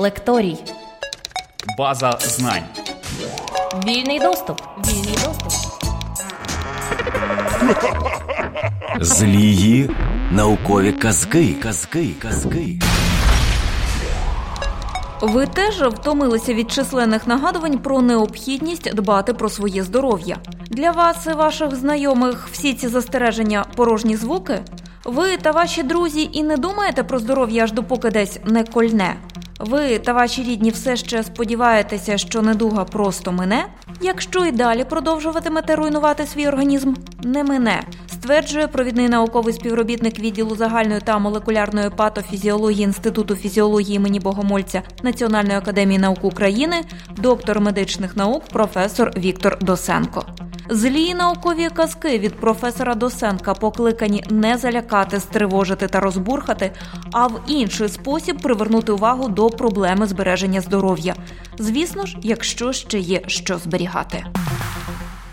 Лекторій. База знань. Вільний доступ. Вільний доступ. Злії наукові казки. Казки. Ви теж втомилися від численних нагадувань про необхідність дбати про своє здоров'я. Для вас і ваших знайомих всі ці застереження – порожні звуки? Ви та ваші друзі і не думаєте про здоров'я, аж допоки десь не кольне? Ви та ваші рідні все ще сподіваєтеся, що недуга просто мине? Якщо і далі продовжуватимете руйнувати свій організм, не мине, стверджує провідний науковий співробітник відділу загальної та молекулярної патофізіології Інституту фізіології імені Богомольця Національної академії наук України, доктор медичних наук, професор Віктор Досенко. Злі наукові казки від професора Досенка покликані не залякати, стривожити та розбурхати, а в інший спосіб привернути увагу до проблеми збереження здоров'я. Звісно ж, якщо ще є що зберігати.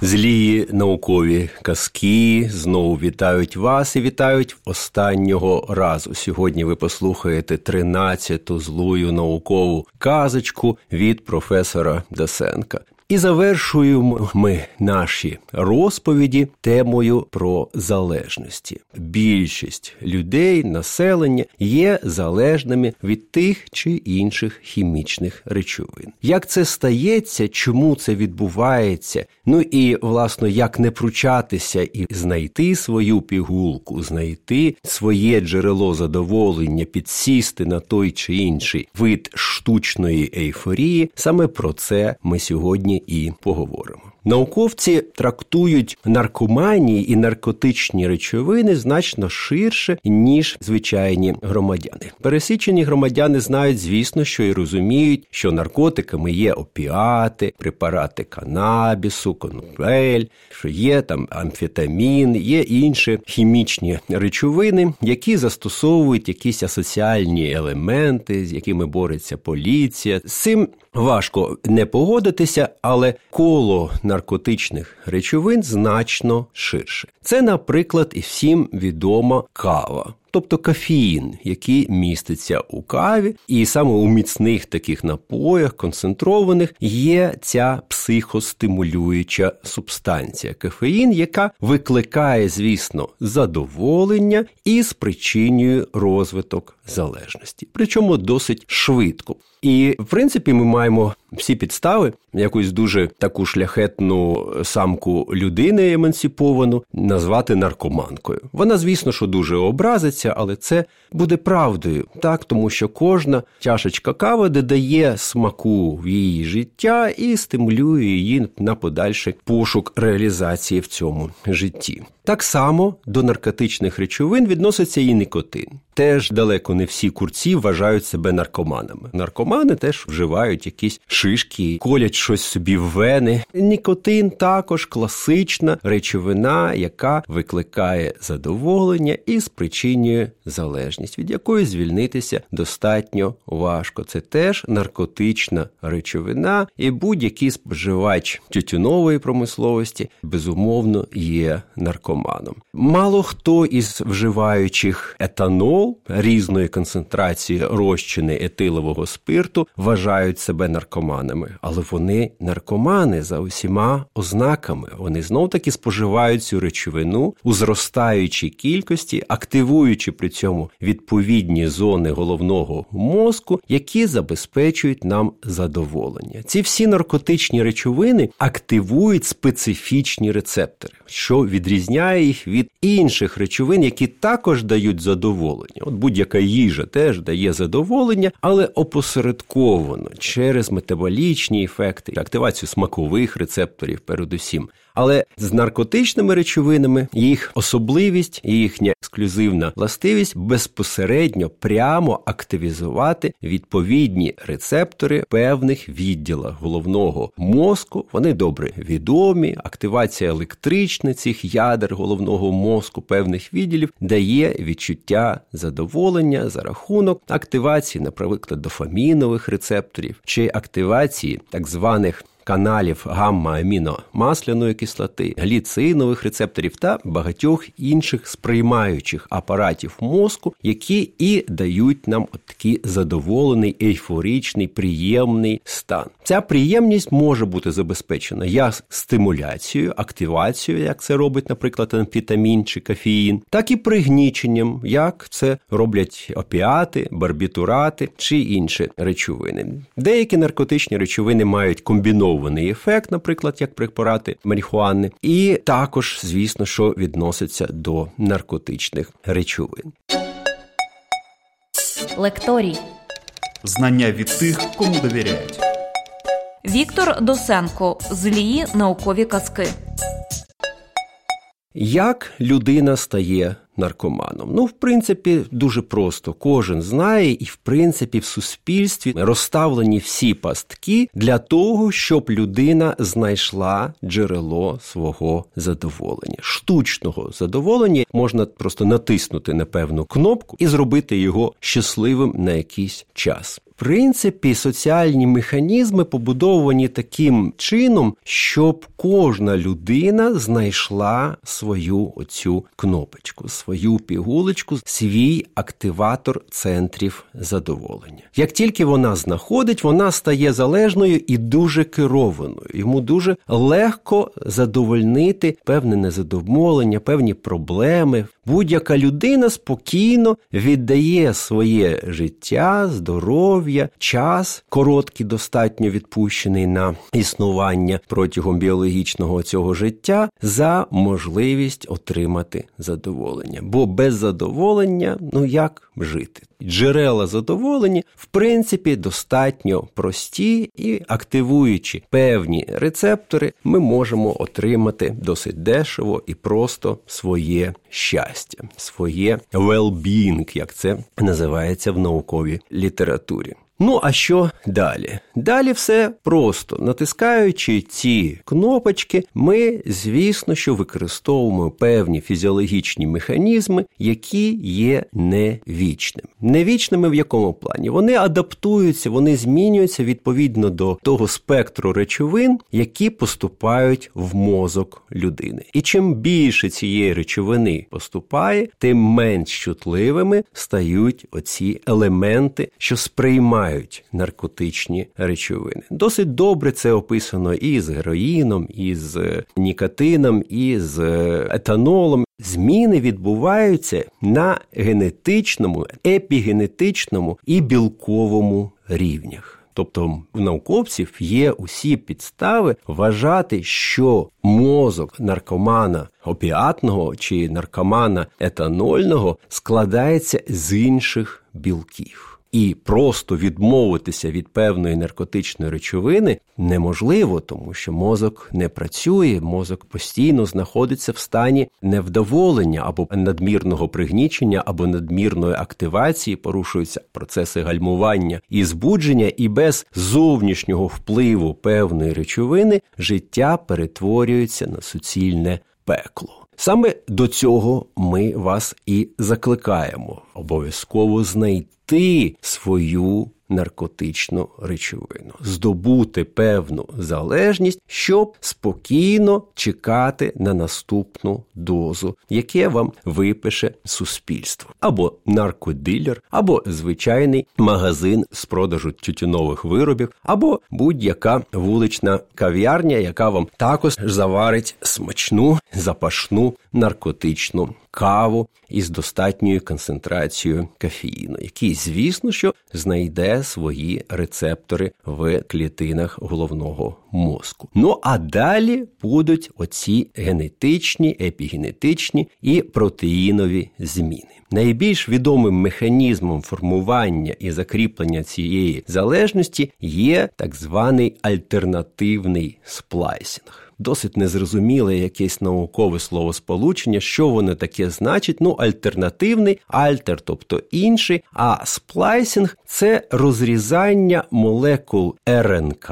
Злії наукові казки знову вітають вас і вітають останнього разу. Сьогодні ви послухаєте 13-ту злую наукову казочку від професора Досенка. І завершуємо ми наші розповіді темою про залежності. Більшість людей, населення є залежними від тих чи інших хімічних речовин. Як це стається, чому це відбувається, ну і, власне, як не пручатися і знайти свою пігулку, знайти своє джерело задоволення, підсісти на той чи інший вид штучної ейфорії, саме про це ми сьогодні і поговоримо. Науковці трактують наркоманії і наркотичні речовини значно ширше, ніж звичайні громадяни. Пересічені громадяни знають, звісно, що і розуміють, що наркотиками є опіати, препарати канабісу, конопель, що є там амфетамін, є інші хімічні речовини, які застосовують якісь асоціальні елементи, з якими бореться поліція. З цим важко не погодитися, але коло наркотичних речовин значно ширше. Це, наприклад, і всім відома кава. Тобто кофеїн, який міститься у каві, і саме у міцних таких напоях, концентрованих, є ця психостимулююча субстанція кофеїн, яка викликає, звісно, задоволення і спричинює розвиток залежності. Причому досить швидко. І, в принципі, ми маємо всі підстави, якусь дуже таку шляхетну самку людини емансиповану, назвати наркоманкою. Вона, звісно, що дуже образиться, але це буде правдою, так, тому що кожна чашечка кави додає смаку в її життя і стимулює її на подальший пошук реалізації в цьому житті. Так само до наркотичних речовин відноситься і нікотин. Теж далеко не всі курці вважають себе наркоманами. Наркомани теж вживають якісь шишки, колять щось собі в вени. Нікотин також класична речовина, яка викликає задоволення і спричинює залежність, від якої звільнитися достатньо важко. Це теж наркотична речовина, і будь-який споживач тютюнової промисловості, безумовно, є наркоманом. Мало хто із вживаючих етанол, різної концентрації розчини етилового спирту, вважають себе наркоманами. Але вони наркомани за усіма ознаками. Вони знов-таки споживають цю речовину у зростаючій кількості, активуючи при цьому відповідні зони головного мозку, які забезпечують нам задоволення. Ці всі наркотичні речовини активують специфічні рецептори, що відрізняє їх від інших речовин, які також дають задоволення. От будь-яка їжа теж дає задоволення, але опосередковано через метаболічні ефекти, активацію смакових рецепторів передусім. Але з наркотичними речовинами їх особливість, їхня ексклюзивна властивість безпосередньо прямо активізувати відповідні рецептори в певних відділах головного мозку. Вони добре відомі. Активація електричних цих ядер головного мозку певних відділів дає відчуття задоволення за рахунок активації, наприклад, дофамінових рецепторів чи активації так званих каналів гамма-аміномасляної кислоти, гліцинових рецепторів та багатьох інших сприймаючих апаратів мозку, які і дають нам такий задоволений, ейфоричний, приємний стан. Ця приємність може бути забезпечена як стимуляцією, активацією, як це робить, наприклад, амфетамін чи кофеїн, так і пригніченням, як це роблять опіати, барбітурати чи інші речовини. Деякі наркотичні речовини мають комбінований ефект, наприклад, як препарати марихуани, і також, звісно, що відноситься до наркотичних речовин. Лекторій. Знання від тих, кому довіряють. Віктор Досенко. Злії наукові казки. Як людина стає наркоманом? В принципі, дуже просто. Кожен знає, і, в принципі, в суспільстві розставлені всі пастки для того, щоб людина знайшла джерело свого задоволення. Штучного задоволення можна просто натиснути на певну кнопку і зробити його щасливим на якийсь час. В принципі, соціальні механізми побудовані таким чином, щоб кожна людина знайшла свою оцю кнопочку, свою пігулочку, свій активатор центрів задоволення. Як тільки вона знаходить, вона стає залежною і дуже керованою. Йому дуже легко задовольнити певне незадоволення, певні проблеми. Будь-яка людина спокійно віддає своє життя, здоров'я, час, короткий, достатньо відпущений на існування протягом біологічного цього життя, за можливість отримати задоволення. Бо без задоволення, як жити? Джерела задоволення, в принципі, достатньо прості, і активуючи певні рецептори, ми можемо отримати досить дешево і просто своє щастя, своє well-being, як це називається в науковій літературі. А що далі? Далі все просто. Натискаючи ці кнопочки, ми, звісно, що використовуємо певні фізіологічні механізми, які є невічними. Невічними в якому плані? Вони адаптуються, вони змінюються відповідно до того спектру речовин, які поступають в мозок людини. І чим більше цієї речовини поступає, тим менш чутливими стають оці елементи, що сприймають наркотичні речовини. Досить добре це описано і з героїном, і з нікотином, і з етанолом. Зміни відбуваються на генетичному, епігенетичному і білковому рівнях. Тобто в науковців є усі підстави вважати, що мозок наркомана опіатного чи наркомана етанольного складається з інших білків. І просто відмовитися від певної наркотичної речовини неможливо, тому що мозок не працює, мозок постійно знаходиться в стані невдоволення або надмірного пригнічення, або надмірної активації, порушуються процеси гальмування і збудження, і без зовнішнього впливу певної речовини життя перетворюється на суцільне пекло. Саме до цього ми вас і закликаємо обов'язково знайти свою наркотичну речовину, здобути певну залежність, щоб спокійно чекати на наступну дозу, яке вам випише суспільство. Або наркодилер, або звичайний магазин з продажу тютюнових виробів, або будь-яка вулична кав'ярня, яка вам також заварить смачну, запашну наркотичну каву із достатньою концентрацією кофеїну, який, звісно, що знайде свої рецептори в клітинах головного мозку. А далі будуть оці генетичні, епігенетичні і протеїнові зміни. Найбільш відомим механізмом формування і закріплення цієї залежності є так званий альтернативний сплайсінг. досить незрозуміле якесь наукове словосполучення, що воно таке значить, альтернативний, альтер, тобто інший, а сплайсінг – це розрізання молекул РНК,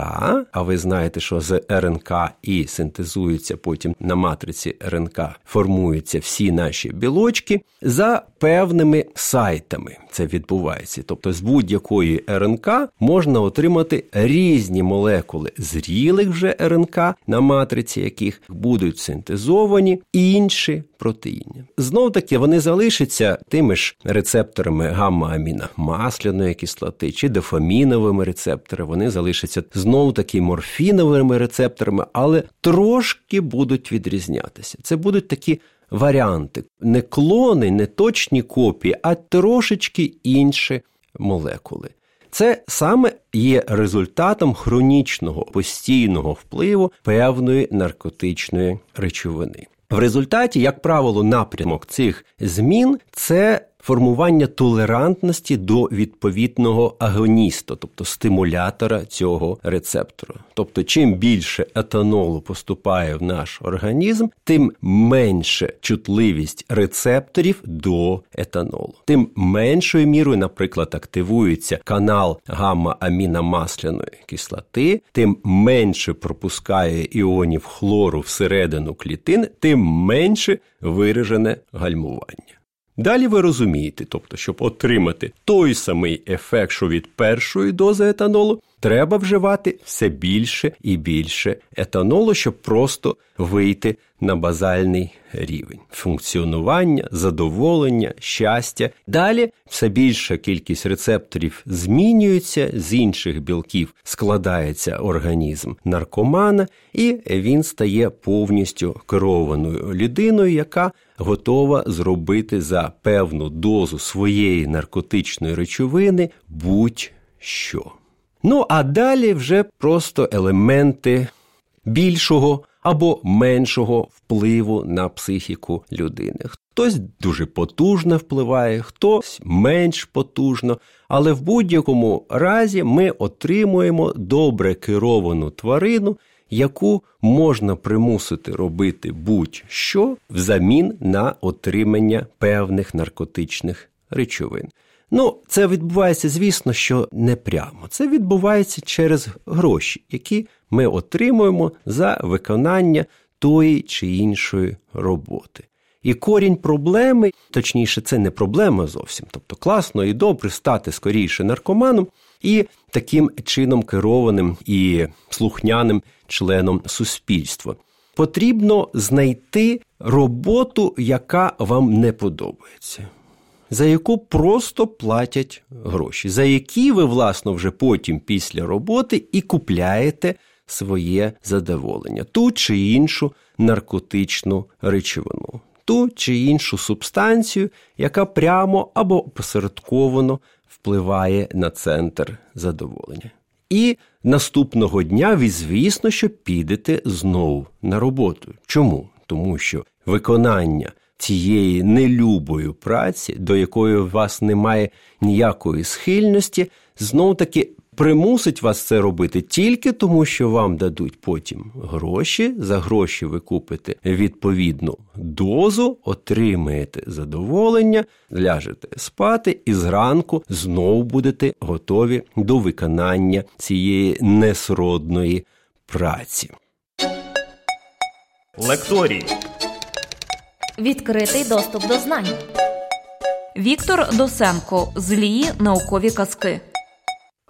а ви знаєте, що з РНК і синтезується потім на матриці РНК, формуються всі наші білочки, за певними сайтами це відбувається. Тобто з будь-якої РНК можна отримати різні молекули зрілих вже РНК, на матриці яких будуть синтезовані інші протеїни. Знов-таки вони залишаться тими ж рецепторами гамма-аміна масляної кислоти чи дофаміновими рецепторами, вони залишаться знов-таки морфіновими рецепторами, але трошки будуть відрізнятися. Це будуть такі варіанти. Не клони, не точні копії, а трошечки інші молекули. Це саме є результатом хронічного, постійного впливу певної наркотичної речовини. В результаті, як правило, напрямок цих змін – це формування толерантності до відповідного агоніста, тобто стимулятора цього рецептора. Тобто, чим більше етанолу поступає в наш організм, тим менше чутливість рецепторів до етанолу. Тим меншою мірою, наприклад, активується канал гамма-аміномасляної кислоти, тим менше пропускає іонів хлору всередину клітин, тим менше виражене гальмування. Далі ви розумієте, тобто, щоб отримати той самий ефект, що від першої дози етанолу, треба вживати все більше і більше етанолу, щоб просто вийти на базальний рівень функціонування, задоволення, щастя. Далі все більша кількість рецепторів змінюється, з інших білків складається організм наркомана, і він стає повністю керованою людиною, яка готова зробити за певну дозу своєї наркотичної речовини будь-що. А далі вже просто елементи більшого або меншого впливу на психіку людини. Хтось дуже потужно впливає, хтось менш потужно, але в будь-якому разі ми отримуємо добре керовану тварину, яку можна примусити робити будь-що взамін на отримання певних наркотичних речовин. Це відбувається, звісно, що не прямо. Це відбувається через гроші, які ми отримуємо за виконання тої чи іншої роботи. І корінь проблеми, точніше, це не проблема зовсім, тобто класно і добре стати скоріше наркоманом і таким чином керованим і слухняним членом суспільства. Потрібно знайти роботу, яка вам не подобається, за яку просто платять гроші, за які ви, власно, вже потім після роботи і купляєте своє задоволення, ту чи іншу наркотичну речовину, ту чи іншу субстанцію, яка прямо або посередковано впливає на центр задоволення. І наступного дня ви, звісно, що підете знову на роботу. Чому? Тому що виконання цієї нелюбою праці, до якої у вас немає ніякої схильності, знов-таки примусить вас це робити тільки тому, що вам дадуть потім гроші, за гроші ви купите відповідну дозу, отримаєте задоволення, ляжете спати і зранку знов будете готові до виконання цієї несродної праці. Лекторій. Відкритий доступ до знань. Віктор Досенко. Злії наукові казки.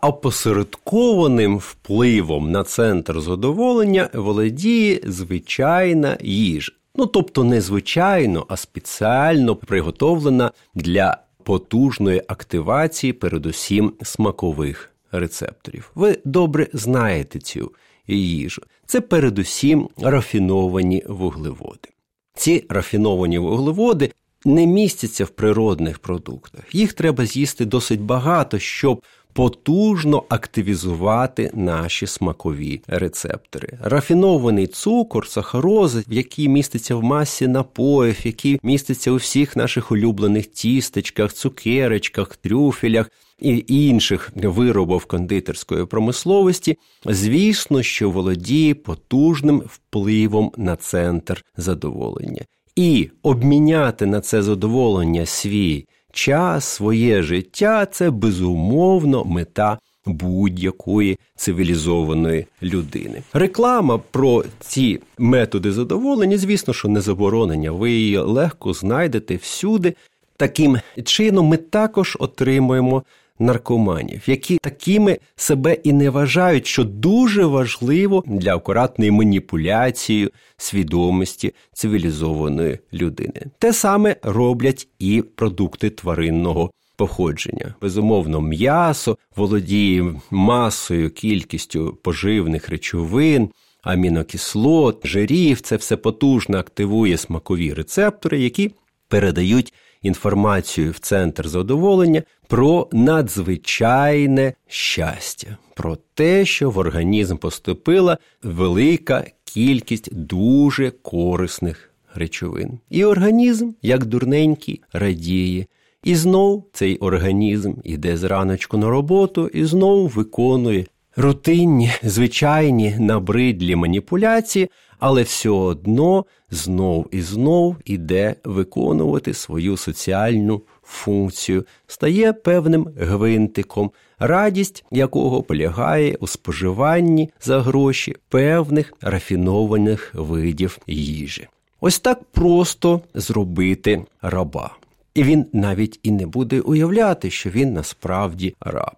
Опосередкованим впливом на центр задоволення володіє звичайна їжа. Тобто не звичайно, а спеціально приготовлена для потужної активації передусім смакових рецепторів. Ви добре знаєте цю їжу. Це передусім рафіновані вуглеводи. Ці рафіновані вуглеводи не містяться в природних продуктах. Їх треба з'їсти досить багато, щоб потужно активізувати наші смакові рецептори. Рафінований цукор, сахарози, який міститься в масі напоїв, який міститься у всіх наших улюблених тістечках, цукерочках, трюфелях, і інших виробів кондитерської промисловості, звісно, що володіє потужним впливом на центр задоволення. І обміняти на це задоволення свій час, своє життя – це, безумовно, мета будь-якої цивілізованої людини. Реклама про ці методи задоволення, звісно, що не заборонена. Ви її легко знайдете всюди. Таким чином ми також отримуємо наркоманів, які такими себе і не вважають, що дуже важливо для акуратної маніпуляції свідомості цивілізованої людини. Те саме роблять і продукти тваринного походження. Безумовно, м'ясо володіє масою, кількістю поживних речовин, амінокислот, жирів. Це все потужно активує смакові рецептори, які передають інформацію в центр задоволення про надзвичайне щастя, про те, що в організм поступила велика кількість дуже корисних речовин. І організм, як дурненький, радіє. І знов цей організм іде зраночку на роботу і знов виконує рутинні, звичайні, набридлі маніпуляції, але все одно знов і знов іде виконувати свою соціальну функцію, стає певним гвинтиком, радість якого полягає у споживанні за гроші певних рафінованих видів їжі. Ось так просто зробити раба. І він навіть і не буде уявляти, що він насправді раб.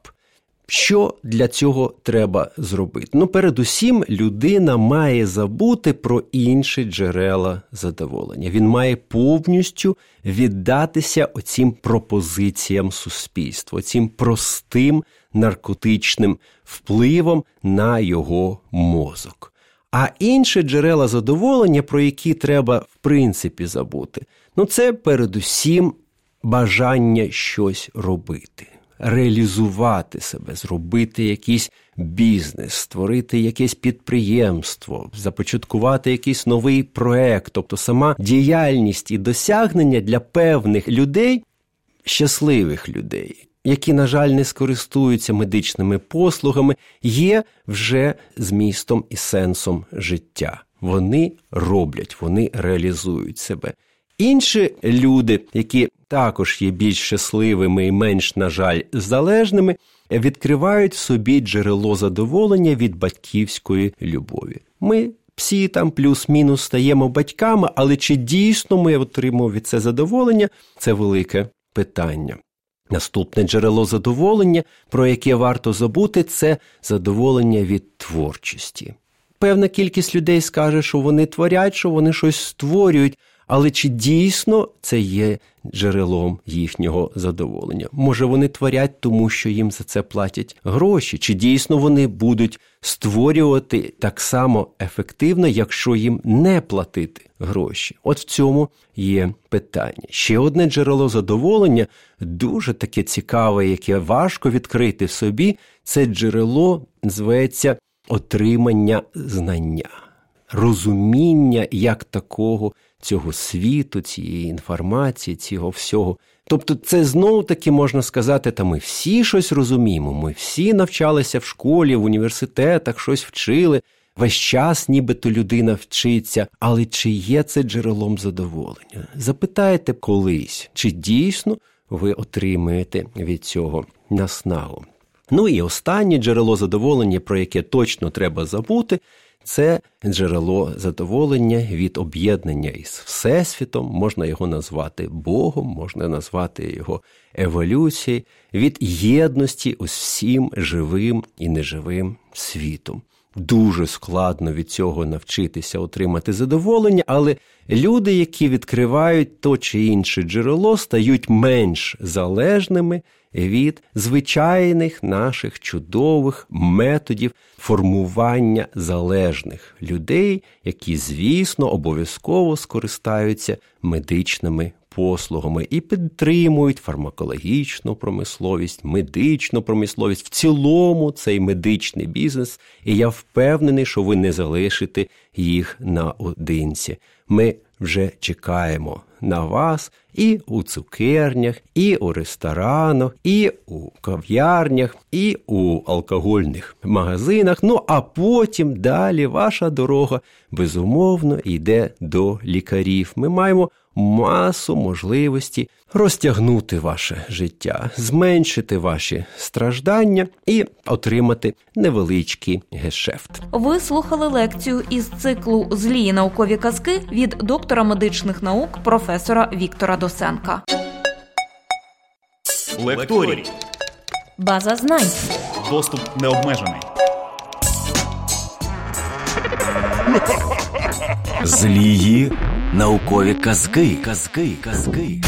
Що для цього треба зробити? Передусім, людина має забути про інші джерела задоволення. Він має повністю віддатися оцім пропозиціям суспільства, оцім простим наркотичним впливом на його мозок. А інші джерела задоволення, про які треба, в принципі, забути, це передусім бажання щось робити, реалізувати себе, зробити якийсь бізнес, створити якесь підприємство, започаткувати якийсь новий проект. Тобто сама діяльність і досягнення для певних людей, щасливих людей, які, на жаль, не скористуються медичними послугами, є вже змістом і сенсом життя. Вони роблять, вони реалізують себе. Інші люди, які також є більш щасливими і менш, на жаль, залежними, відкривають в собі джерело задоволення від батьківської любові. Ми всі там плюс-мінус стаємо батьками, але чи дійсно ми отримуємо від це задоволення – це велике питання. Наступне джерело задоволення, про яке варто забути – це задоволення від творчості. Певна кількість людей скаже, що вони творять, що вони щось створюють, але чи дійсно це є джерелом їхнього задоволення? Може, вони творять, тому що їм за це платять гроші? Чи дійсно вони будуть створювати так само ефективно, якщо їм не платити гроші? От в цьому є питання. Ще одне джерело задоволення, дуже таке цікаве, яке важко відкрити в собі, це джерело, зветься, отримання знання, розуміння як такого цього світу, цієї інформації, цього всього. Тобто це знов-таки можна сказати, ми всі щось розуміємо, ми всі навчалися в школі, в університетах, щось вчили, весь час нібито людина вчиться, але чи є це джерелом задоволення? Запитайте колись, чи дійсно ви отримаєте від цього наснагу. І останнє джерело задоволення, про яке точно треба забути – це джерело задоволення від об'єднання із Всесвітом, можна його назвати Богом, можна назвати його еволюцією, від єдності з всім живим і неживим світом. Дуже складно від цього навчитися отримати задоволення, але люди, які відкривають то чи інше джерело, стають менш залежними від звичайних наших чудових методів формування залежних людей, які, звісно, обов'язково скористаються медичними послугами і підтримують фармакологічну промисловість, медичну промисловість, в цілому цей медичний бізнес, і я впевнений, що ви не залишите їх наодинці. Ми вже чекаємо на вас і у цукернях, і у ресторанах, і у кав'ярнях, і у алкогольних магазинах. Ну, а потім далі ваша дорога, безумовно, йде до лікарів. Ми маємо масу можливостей розтягнути ваше життя, зменшити ваші страждання і отримати невеличкий гешефт. Ви слухали лекцію із циклу «Злії наукові казки» від доктора медичних наук професора Віктора Досенка. Лекторій. База знань. Доступ необмежений. Злії наукові казки.